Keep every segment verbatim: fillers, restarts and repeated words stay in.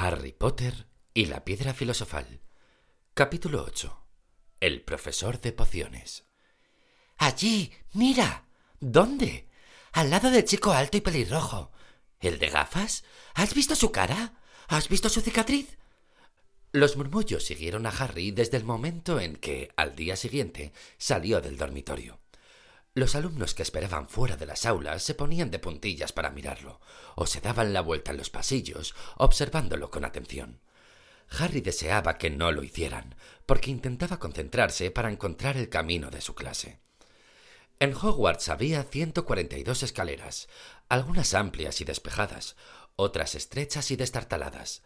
Harry Potter y la Piedra Filosofal. Capítulo ocho. El profesor de pociones. ¡Allí! ¡Mira! ¿Dónde? Al lado del chico alto y pelirrojo. ¿El de gafas? ¿Has visto su cara? ¿Has visto su cicatriz? Los murmullos siguieron a Harry desde el momento en que, al día siguiente, salió del dormitorio. Los alumnos que esperaban fuera de las aulas se ponían de puntillas para mirarlo, o se daban la vuelta en los pasillos, observándolo con atención. Harry deseaba que no lo hicieran, porque intentaba concentrarse para encontrar el camino de su clase. En Hogwarts había ciento cuarenta y dos escaleras, algunas amplias y despejadas, otras estrechas y destartaladas.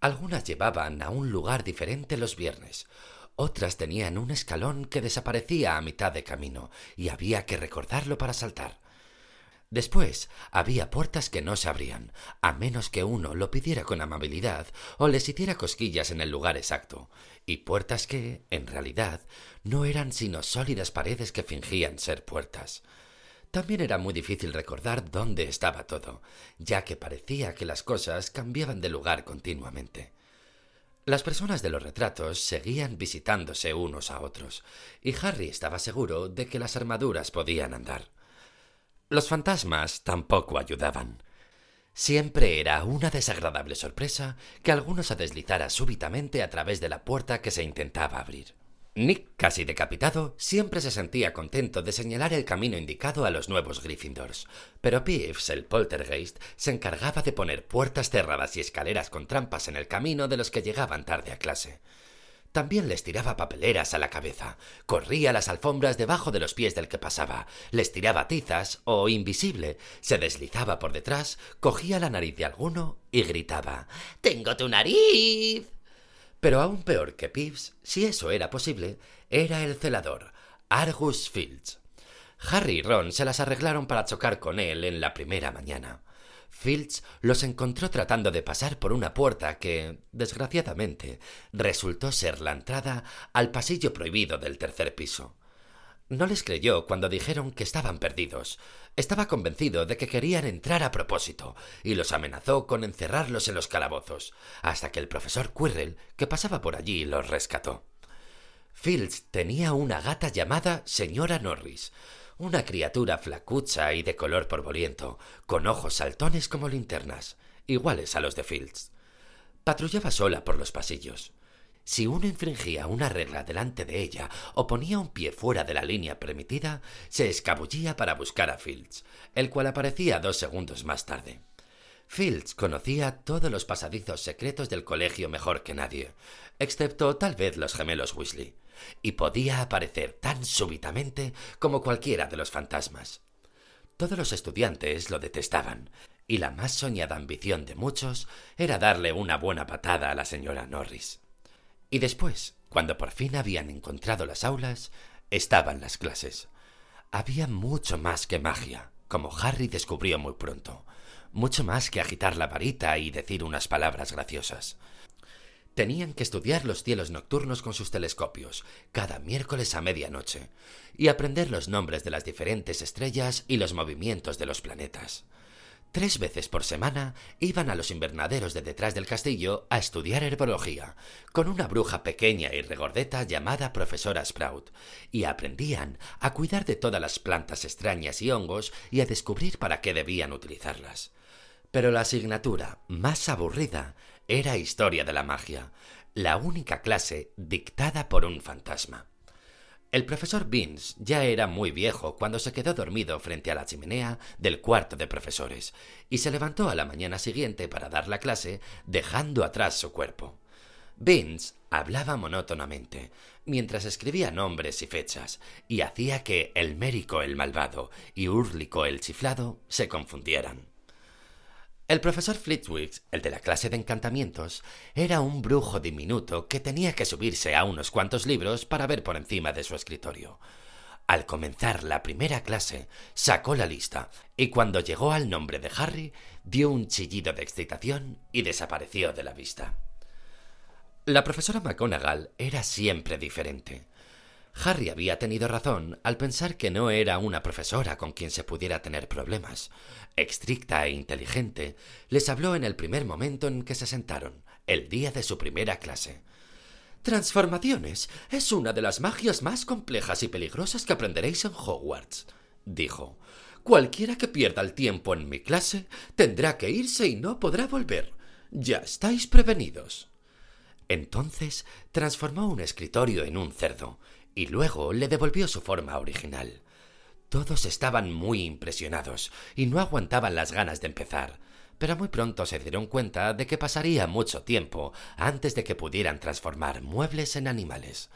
Algunas llevaban a un lugar diferente los viernes, otras tenían un escalón que desaparecía a mitad de camino y había que recordarlo para saltar. Después había puertas que no se abrían, a menos que uno lo pidiera con amabilidad o les hiciera cosquillas en el lugar exacto, y puertas que, en realidad, no eran sino sólidas paredes que fingían ser puertas. También era muy difícil recordar dónde estaba todo, ya que parecía que las cosas cambiaban de lugar continuamente. Las personas de los retratos seguían visitándose unos a otros, y Harry estaba seguro de que las armaduras podían andar. Los fantasmas tampoco ayudaban. Siempre era una desagradable sorpresa que alguno se deslizara súbitamente a través de la puerta que se intentaba abrir. Nick, casi decapitado, siempre se sentía contento de señalar el camino indicado a los nuevos Gryffindors, pero Peeves, el poltergeist, se encargaba de poner puertas cerradas y escaleras con trampas en el camino de los que llegaban tarde a clase. También les tiraba papeleras a la cabeza, corría las alfombras debajo de los pies del que pasaba, les tiraba tizas o, invisible, se deslizaba por detrás, cogía la nariz de alguno y gritaba «¡Tengo tu nariz!». Pero aún peor que Peeves, si eso era posible, era el celador, Argus Filch. Harry y Ron se las arreglaron para chocar con él en la primera mañana. Filch los encontró tratando de pasar por una puerta que, desgraciadamente, resultó ser la entrada al pasillo prohibido del tercer piso. No les creyó cuando dijeron que estaban perdidos. Estaba convencido de que querían entrar a propósito, y los amenazó con encerrarlos en los calabozos, hasta que el profesor Quirrell, que pasaba por allí, los rescató. Filch tenía una gata llamada Señora Norris, una criatura flacucha y de color polvoriento, con ojos saltones como linternas, iguales a los de Filch. Patrullaba sola por los pasillos. Si uno infringía una regla delante de ella o ponía un pie fuera de la línea permitida, se escabullía para buscar a Filch, el cual aparecía dos segundos más tarde. Filch conocía todos los pasadizos secretos del colegio mejor que nadie, excepto tal vez los gemelos Weasley, y podía aparecer tan súbitamente como cualquiera de los fantasmas. Todos los estudiantes lo detestaban, y la más soñada ambición de muchos era darle una buena patada a la señora Norris. Y después, cuando por fin habían encontrado las aulas, estaban las clases. Había mucho más que magia, como Harry descubrió muy pronto. Mucho más que agitar la varita y decir unas palabras graciosas. Tenían que estudiar los cielos nocturnos con sus telescopios, cada miércoles a medianoche, y aprender los nombres de las diferentes estrellas y los movimientos de los planetas. Tres veces por semana iban a los invernaderos de detrás del castillo a estudiar herbología, con una bruja pequeña y regordeta llamada Profesora Sprout, y aprendían a cuidar de todas las plantas extrañas y hongos y a descubrir para qué debían utilizarlas. Pero la asignatura más aburrida era Historia de la Magia, la única clase dictada por un fantasma. El profesor Binns ya era muy viejo cuando se quedó dormido frente a la chimenea del cuarto de profesores y se levantó a la mañana siguiente para dar la clase, dejando atrás su cuerpo. Binns hablaba monótonamente, mientras escribía nombres y fechas, y hacía que Elmérico el malvado y Úrlico el chiflado se confundieran. El profesor Flitwick, el de la clase de encantamientos, era un brujo diminuto que tenía que subirse a unos cuantos libros para ver por encima de su escritorio. Al comenzar la primera clase, sacó la lista y cuando llegó al nombre de Harry, dio un chillido de excitación y desapareció de la vista. La profesora McGonagall era siempre diferente. Harry había tenido razón al pensar que no era una profesora con quien se pudiera tener problemas. Estricta e inteligente, les habló en el primer momento en que se sentaron, el día de su primera clase. «Transformaciones es una de las magias más complejas y peligrosas que aprenderéis en Hogwarts», dijo. «Cualquiera que pierda el tiempo en mi clase tendrá que irse y no podrá volver. Ya estáis prevenidos». Entonces transformó un escritorio en un cerdo y luego le devolvió su forma original. Todos estaban muy impresionados y no aguantaban las ganas de empezar, pero muy pronto se dieron cuenta de que pasaría mucho tiempo antes de que pudieran transformar muebles en animales.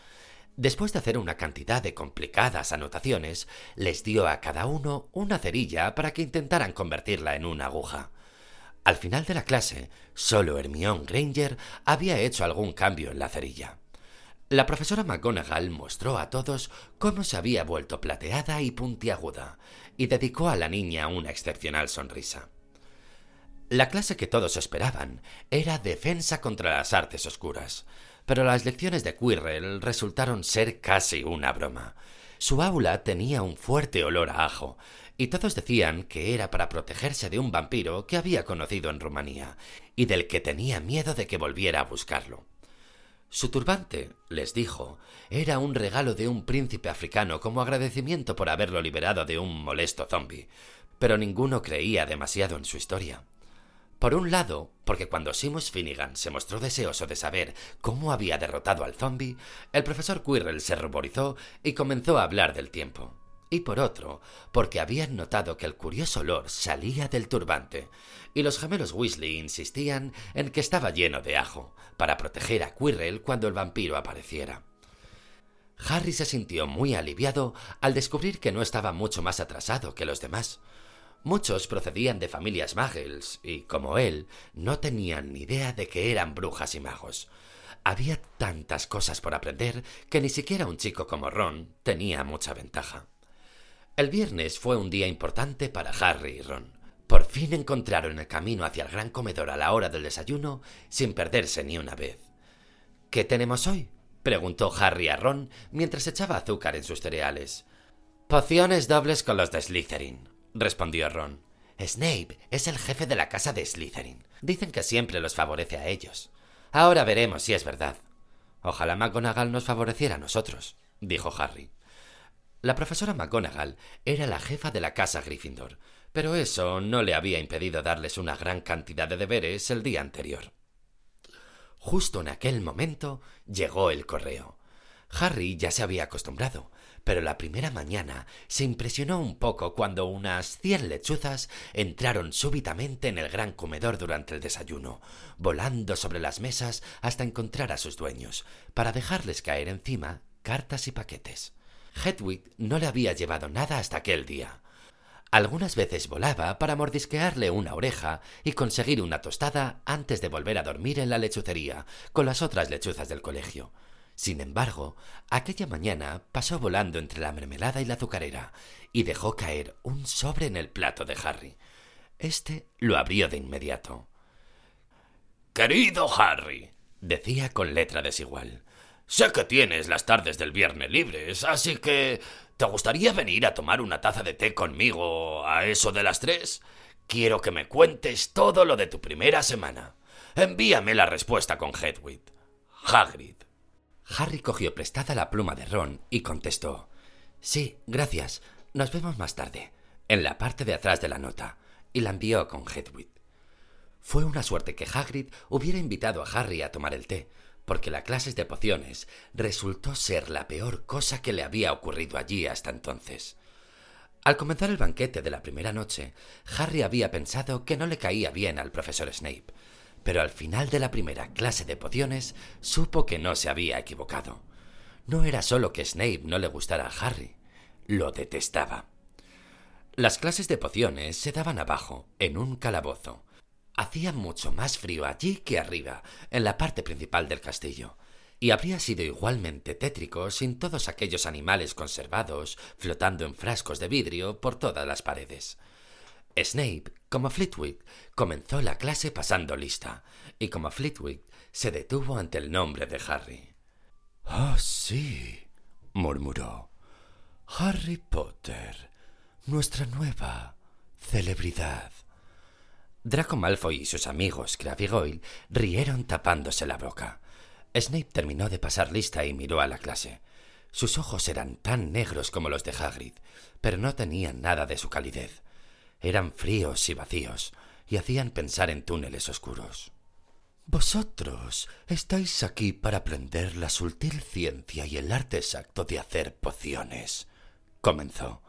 Después de hacer una cantidad de complicadas anotaciones, les dio a cada uno una cerilla para que intentaran convertirla en una aguja. Al final de la clase, solo Hermione Granger había hecho algún cambio en la cerilla. La profesora McGonagall mostró a todos cómo se había vuelto plateada y puntiaguda, y dedicó a la niña una excepcional sonrisa. La clase que todos esperaban era defensa contra las artes oscuras, pero las lecciones de Quirrell resultaron ser casi una broma. Su aula tenía un fuerte olor a ajo, y todos decían que era para protegerse de un vampiro que había conocido en Rumanía y del que tenía miedo de que volviera a buscarlo. Su turbante, les dijo, era un regalo de un príncipe africano como agradecimiento por haberlo liberado de un molesto zombi, pero ninguno creía demasiado en su historia. Por un lado, porque cuando Seamus Finnigan se mostró deseoso de saber cómo había derrotado al zombi, el profesor Quirrell se ruborizó y comenzó a hablar del tiempo. Y por otro, porque habían notado que el curioso olor salía del turbante, y los gemelos Weasley insistían en que estaba lleno de ajo, para proteger a Quirrell cuando el vampiro apareciera. Harry se sintió muy aliviado al descubrir que no estaba mucho más atrasado que los demás. Muchos procedían de familias muggles, y como él, no tenían ni idea de que eran brujas y magos. Había tantas cosas por aprender que ni siquiera un chico como Ron tenía mucha ventaja. El viernes fue un día importante para Harry y Ron. Por fin encontraron el camino hacia el gran comedor a la hora del desayuno sin perderse ni una vez. «¿Qué tenemos hoy?», preguntó Harry a Ron mientras echaba azúcar en sus cereales. «Pociones dobles con los de Slytherin», respondió Ron. «Snape es el jefe de la casa de Slytherin. Dicen que siempre los favorece a ellos. Ahora veremos si es verdad». «Ojalá McGonagall nos favoreciera a nosotros», dijo Harry. La profesora McGonagall era la jefa de la casa Gryffindor, pero eso no le había impedido darles una gran cantidad de deberes el día anterior. Justo en aquel momento llegó el correo. Harry ya se había acostumbrado, pero la primera mañana se impresionó un poco cuando unas cien lechuzas entraron súbitamente en el gran comedor durante el desayuno, volando sobre las mesas hasta encontrar a sus dueños, para dejarles caer encima cartas y paquetes. Hedwig no le había llevado nada hasta aquel día. Algunas veces volaba para mordisquearle una oreja y conseguir una tostada antes de volver a dormir en la lechucería con las otras lechuzas del colegio. Sin embargo, aquella mañana pasó volando entre la mermelada y la azucarera y dejó caer un sobre en el plato de Harry. Este lo abrió de inmediato. «Querido Harry», decía con letra desigual, «sé que tienes las tardes del viernes libres, así que ¿te gustaría venir a tomar una taza de té conmigo a eso de las tres? Quiero que me cuentes todo lo de tu primera semana. Envíame la respuesta con Hedwig. Hagrid». Harry cogió prestada la pluma de Ron y contestó: «Sí, gracias. Nos vemos más tarde», en la parte de atrás de la nota, y la envió con Hedwig. Fue una suerte que Hagrid hubiera invitado a Harry a tomar el té, porque la clase de pociones resultó ser la peor cosa que le había ocurrido allí hasta entonces. Al comenzar el banquete de la primera noche, Harry había pensado que no le caía bien al profesor Snape, pero al final de la primera clase de pociones supo que no se había equivocado. No era solo que Snape no le gustara a Harry, lo detestaba. Las clases de pociones se daban abajo, en un calabozo. Hacía mucho más frío allí que arriba, en la parte principal del castillo, y habría sido igualmente tétrico sin todos aquellos animales conservados flotando en frascos de vidrio por todas las paredes. Snape, como Flitwick, comenzó la clase pasando lista, y como Flitwick se detuvo ante el nombre de Harry. «¡Ah, sí!», murmuró. Harry Potter, nuestra nueva celebridad. Draco Malfoy y sus amigos Crabbe y Goyle rieron tapándose la boca. Snape terminó de pasar lista y miró a la clase. Sus ojos eran tan negros como los de Hagrid, pero no tenían nada de su calidez. Eran fríos y vacíos, y hacían pensar en túneles oscuros. «Vosotros estáis aquí para aprender la sutil ciencia y el arte exacto de hacer pociones», comenzó.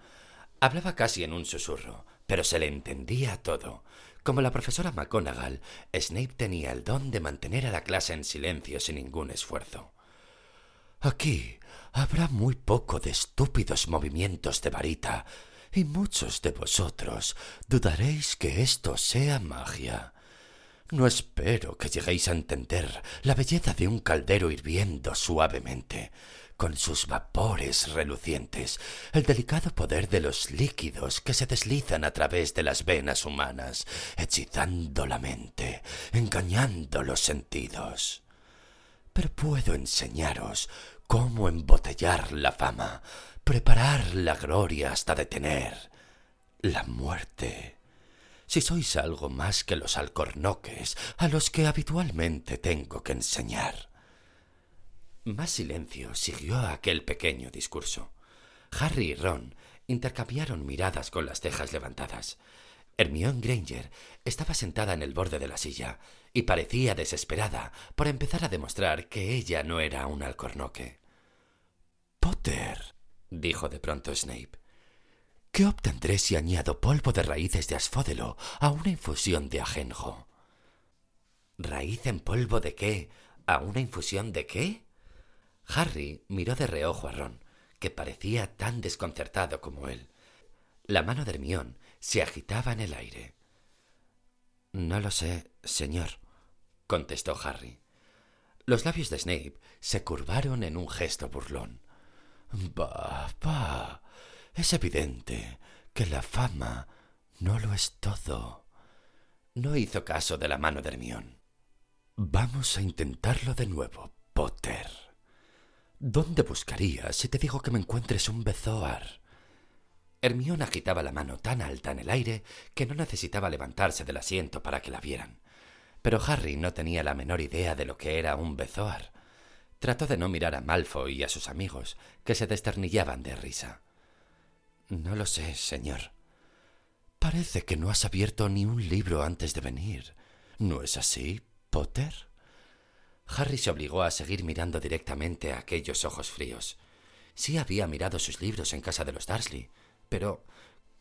Hablaba casi en un susurro, pero se le entendía todo. Como la profesora McGonagall, Snape tenía el don de mantener a la clase en silencio sin ningún esfuerzo. «Aquí habrá muy poco de estúpidos movimientos de varita, y muchos de vosotros dudaréis que esto sea magia. No espero que lleguéis a entender la belleza de un caldero hirviendo suavemente, con sus vapores relucientes, el delicado poder de los líquidos que se deslizan a través de las venas humanas, hechizando la mente, engañando los sentidos. Pero puedo enseñaros cómo embotellar la fama, preparar la gloria hasta detener la muerte. Si sois algo más que los alcornoques a los que habitualmente tengo que enseñar». Más silencio siguió a aquel pequeño discurso. Harry y Ron intercambiaron miradas con las cejas levantadas. Hermione Granger estaba sentada en el borde de la silla y parecía desesperada por empezar a demostrar que ella no era un alcornoque. «Potter», dijo de pronto Snape, «¿qué obtendré si añado polvo de raíces de asfódelo a una infusión de ajenjo?» «¿Raíz en polvo de qué? ¿A una infusión de qué?» Harry miró de reojo a Ron, que parecía tan desconcertado como él. La mano de Hermione se agitaba en el aire. «No lo sé, señor», contestó Harry. Los labios de Snape se curvaron en un gesto burlón. «Bah, bah, es evidente que la fama no lo es todo». No hizo caso de la mano de Hermione. «Vamos a intentarlo de nuevo, Potter. ¿Dónde buscarías si te digo que me encuentres un bezoar?» Hermione agitaba la mano tan alta en el aire que no necesitaba levantarse del asiento para que la vieran. Pero Harry no tenía la menor idea de lo que era un bezoar. Trató de no mirar a Malfoy y a sus amigos, que se desternillaban de risa. «No lo sé, señor». «Parece que no has abierto ni un libro antes de venir. ¿No es así, Potter?» Harry se obligó a seguir mirando directamente a aquellos ojos fríos. Sí había mirado sus libros en casa de los Dursley, pero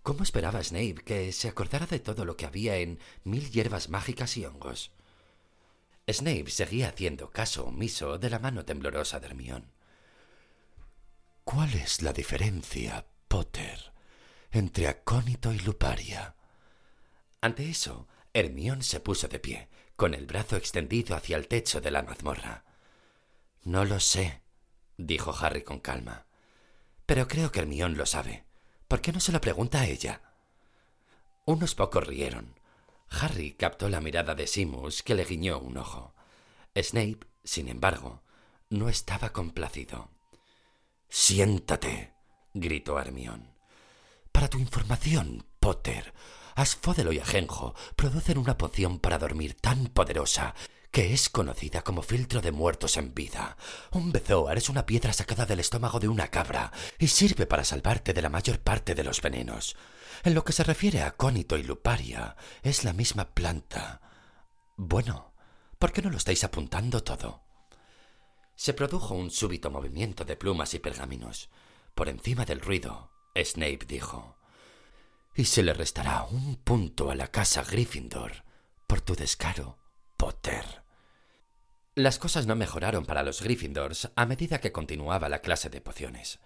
¿cómo esperaba Snape que se acordara de todo lo que había en Mil hierbas mágicas y hongos? Snape seguía haciendo caso omiso de la mano temblorosa de Hermione. «¿Cuál es la diferencia, Potter, entre acónito y luparia?» Ante eso, Hermione se puso de pie, con el brazo extendido hacia el techo de la mazmorra. «No lo sé», dijo Harry con calma. «Pero creo que Hermione lo sabe. ¿Por qué no se lo pregunta a ella?» Unos pocos rieron. Harry captó la mirada de Seamus, que le guiñó un ojo. Snape, sin embargo, no estaba complacido. «Siéntate», gritó Hermione. «Para tu información, Potter, asfódelo y ajenjo producen una poción para dormir tan poderosa que es conocida como filtro de muertos en vida. Un bezoar es una piedra sacada del estómago de una cabra y sirve para salvarte de la mayor parte de los venenos. En lo que se refiere a acónito y luparia, es la misma planta. Bueno, ¿por qué no lo estáis apuntando todo?». Se produjo un súbito movimiento de plumas y pergaminos. Por encima del ruido, Snape dijo: «Y se le restará un punto a la casa Gryffindor por tu descaro, Potter». Las cosas no mejoraron para los Gryffindors a medida que continuaba la clase de pociones.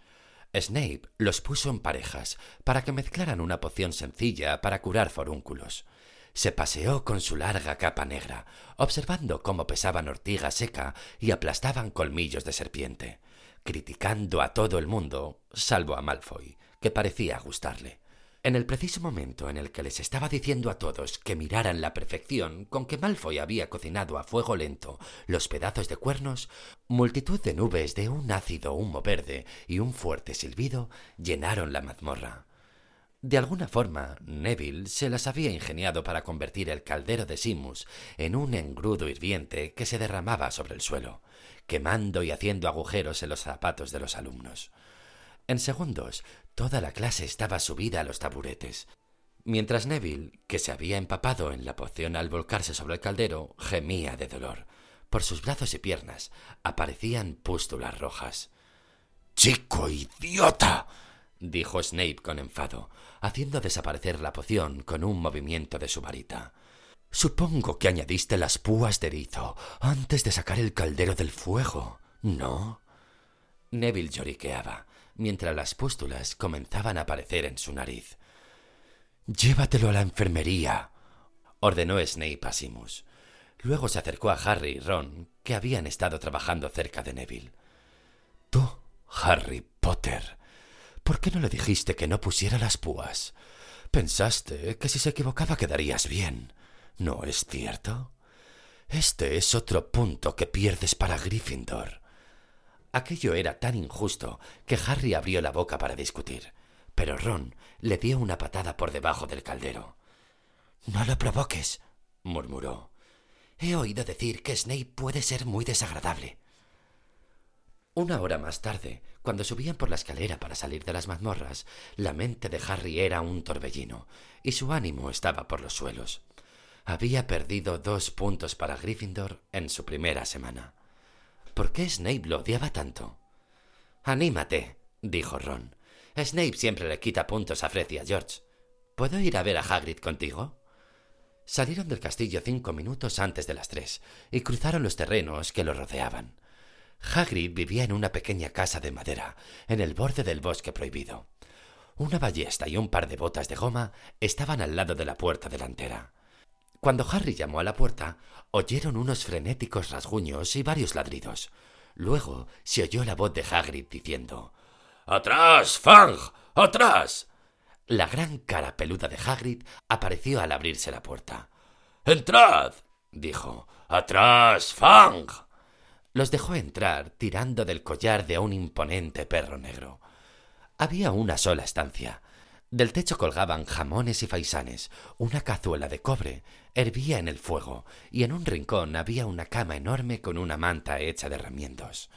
Snape los puso en parejas para que mezclaran una poción sencilla para curar forúnculos. Se paseó con su larga capa negra, observando cómo pesaban ortiga seca y aplastaban colmillos de serpiente, criticando a todo el mundo, salvo a Malfoy, que parecía gustarle. En el preciso momento en el que les estaba diciendo a todos que miraran la perfección con que Malfoy había cocinado a fuego lento los pedazos de cuernos, multitud de nubes de un ácido humo verde y un fuerte silbido llenaron la mazmorra. De alguna forma, Neville se las había ingeniado para convertir el caldero de Seamus en un engrudo hirviente que se derramaba sobre el suelo, quemando y haciendo agujeros en los zapatos de los alumnos. En segundos, toda la clase estaba subida a los taburetes, mientras Neville, que se había empapado en la poción al volcarse sobre el caldero, gemía de dolor. Por sus brazos y piernas aparecían pústulas rojas. —¡Chico idiota! —dijo Snape con enfado, haciendo desaparecer la poción con un movimiento de su varita. —Supongo que añadiste las púas de erizo antes de sacar el caldero del fuego, ¿no? Neville lloriqueaba, mientras las pústulas comenzaban a aparecer en su nariz. —¡Llévatelo a la enfermería! —ordenó Snape a Seamus. Luego se acercó a Harry y Ron, que habían estado trabajando cerca de Neville. —Tú, Harry Potter, ¿por qué no le dijiste que no pusiera las púas? Pensaste que si se equivocaba quedarías bien, ¿no es cierto? Este es otro punto que pierdes para Gryffindor. Aquello era tan injusto que Harry abrió la boca para discutir, pero Ron le dio una patada por debajo del caldero. —No lo provoques —murmuró—. He oído decir que Snape puede ser muy desagradable. Una hora más tarde, cuando subían por la escalera para salir de las mazmorras, la mente de Harry era un torbellino y su ánimo estaba por los suelos. Había perdido dos puntos para Gryffindor en su primera semana. ¿Por qué Snape lo odiaba tanto? —Anímate —dijo Ron—. Snape siempre le quita puntos a Fred y a George. ¿Puedo ir a ver a Hagrid contigo? Salieron del castillo cinco minutos antes de las tres y cruzaron los terrenos que lo rodeaban. Hagrid vivía en una pequeña casa de madera, en el borde del bosque prohibido. Una ballesta y un par de botas de goma estaban al lado de la puerta delantera. Cuando Harry llamó a la puerta, oyeron unos frenéticos rasguños y varios ladridos. Luego se oyó la voz de Hagrid diciendo: —¡Atrás, Fang! ¡Atrás! La gran cara peluda de Hagrid apareció al abrirse la puerta. —¡Entrad! —dijo—. ¡Atrás, Fang! Los dejó entrar tirando del collar de un imponente perro negro. Había una sola estancia. Del techo colgaban jamones y faisanes, una cazuela de cobre hervía en el fuego y en un rincón había una cama enorme con una manta hecha de remiendos.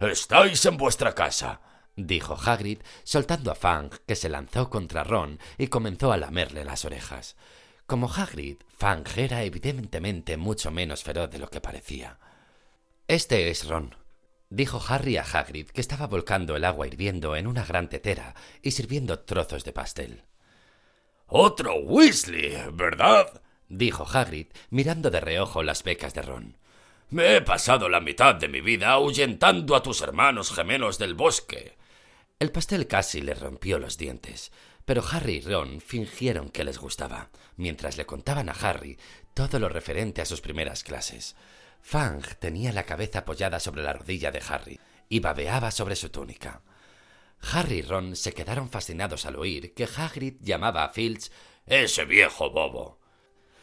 —¡Estáis en vuestra casa! —dijo Hagrid, soltando a Fang, que se lanzó contra Ron y comenzó a lamerle las orejas. Como Hagrid, Fang era evidentemente mucho menos feroz de lo que parecía. —Este es Ron —dijo Harry a Hagrid, que estaba volcando el agua hirviendo en una gran tetera y sirviendo trozos de pastel. —¡Otro Weasley, ¿verdad? —dijo Hagrid, mirando de reojo las becas de Ron. —Me he pasado la mitad de mi vida ahuyentando a tus hermanos gemelos del bosque. El pastel casi le rompió los dientes, pero Harry y Ron fingieron que les gustaba, mientras le contaban a Harry todo lo referente a sus primeras clases. Fang tenía la cabeza apoyada sobre la rodilla de Harry y babeaba sobre su túnica. Harry y Ron se quedaron fascinados al oír que Hagrid llamaba a Filch «ese viejo bobo».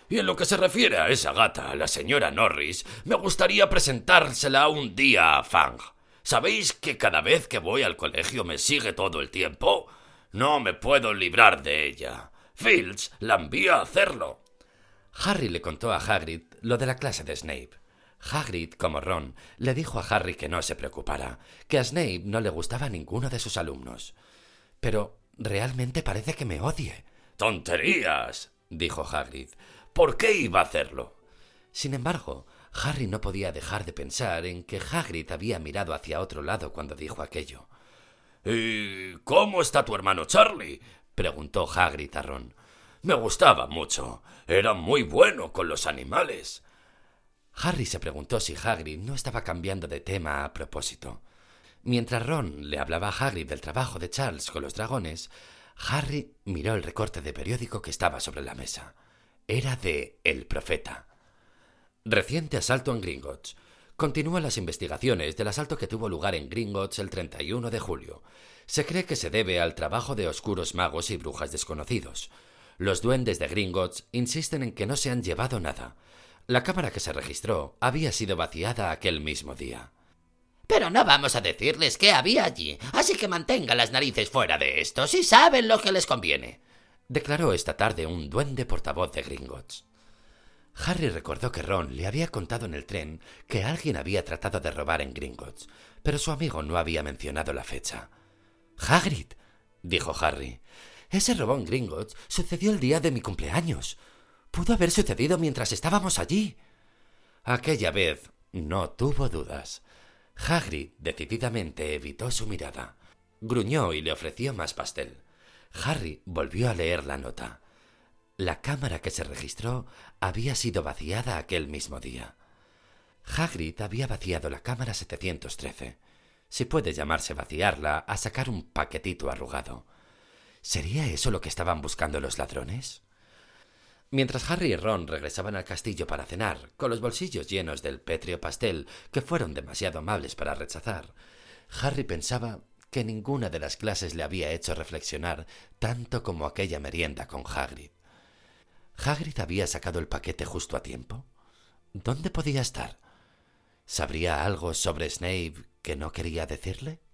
«Y en lo que se refiere a esa gata, la señora Norris, me gustaría presentársela un día a Fang. ¿Sabéis que cada vez que voy al colegio me sigue todo el tiempo? No me puedo librar de ella. Filch la envía a hacerlo». Harry le contó a Hagrid lo de la clase de Snape. Hagrid, como Ron, le dijo a Harry que no se preocupara, que a Snape no le gustaba ninguno de sus alumnos. —Pero realmente parece que me odie. —¡Tonterías! —dijo Hagrid—. ¿Por qué iba a hacerlo? Sin embargo, Harry no podía dejar de pensar en que Hagrid había mirado hacia otro lado cuando dijo aquello. —¿Y cómo está tu hermano Charlie? —preguntó Hagrid a Ron—. Me gustaba mucho. Era muy bueno con los animales. Harry se preguntó si Hagrid no estaba cambiando de tema a propósito. Mientras Ron le hablaba a Hagrid del trabajo de Charles con los dragones, Harry miró el recorte de periódico que estaba sobre la mesa. Era de El Profeta. Reciente asalto en Gringotts. Continúan las investigaciones del asalto que tuvo lugar en Gringotts el treinta y uno de julio. se cree que se debe al trabajo de oscuros magos y brujas desconocidos. Los duendes de Gringotts insisten en que no se han llevado nada. La cámara que se registró había sido vaciada aquel mismo día. «Pero no vamos a decirles qué había allí, así que mantengan las narices fuera de esto, si saben lo que les conviene», declaró esta tarde un duende portavoz de Gringotts. Harry recordó que Ron le había contado en el tren que alguien había tratado de robar en Gringotts, pero su amigo no había mencionado la fecha. «Hagrid», dijo Harry, «ese robo en Gringotts sucedió el día de mi cumpleaños. Pudo haber sucedido mientras estábamos allí». Aquella vez no tuvo dudas. Hagrid decididamente evitó su mirada. Gruñó y le ofreció más pastel. Harry volvió a leer la nota. La cámara que se registró había sido vaciada aquel mismo día. Hagrid había vaciado la cámara setecientos trece. Si puede llamarse vaciarla a sacar un paquetito arrugado. ¿Sería eso lo que estaban buscando los ladrones? Mientras Harry y Ron regresaban al castillo para cenar, con los bolsillos llenos del pétreo pastel que fueron demasiado amables para rechazar, Harry pensaba que ninguna de las clases le había hecho reflexionar tanto como aquella merienda con Hagrid. ¿Hagrid había sacado el paquete justo a tiempo? ¿Dónde podía estar? ¿Sabría algo sobre Snape que no quería decirle?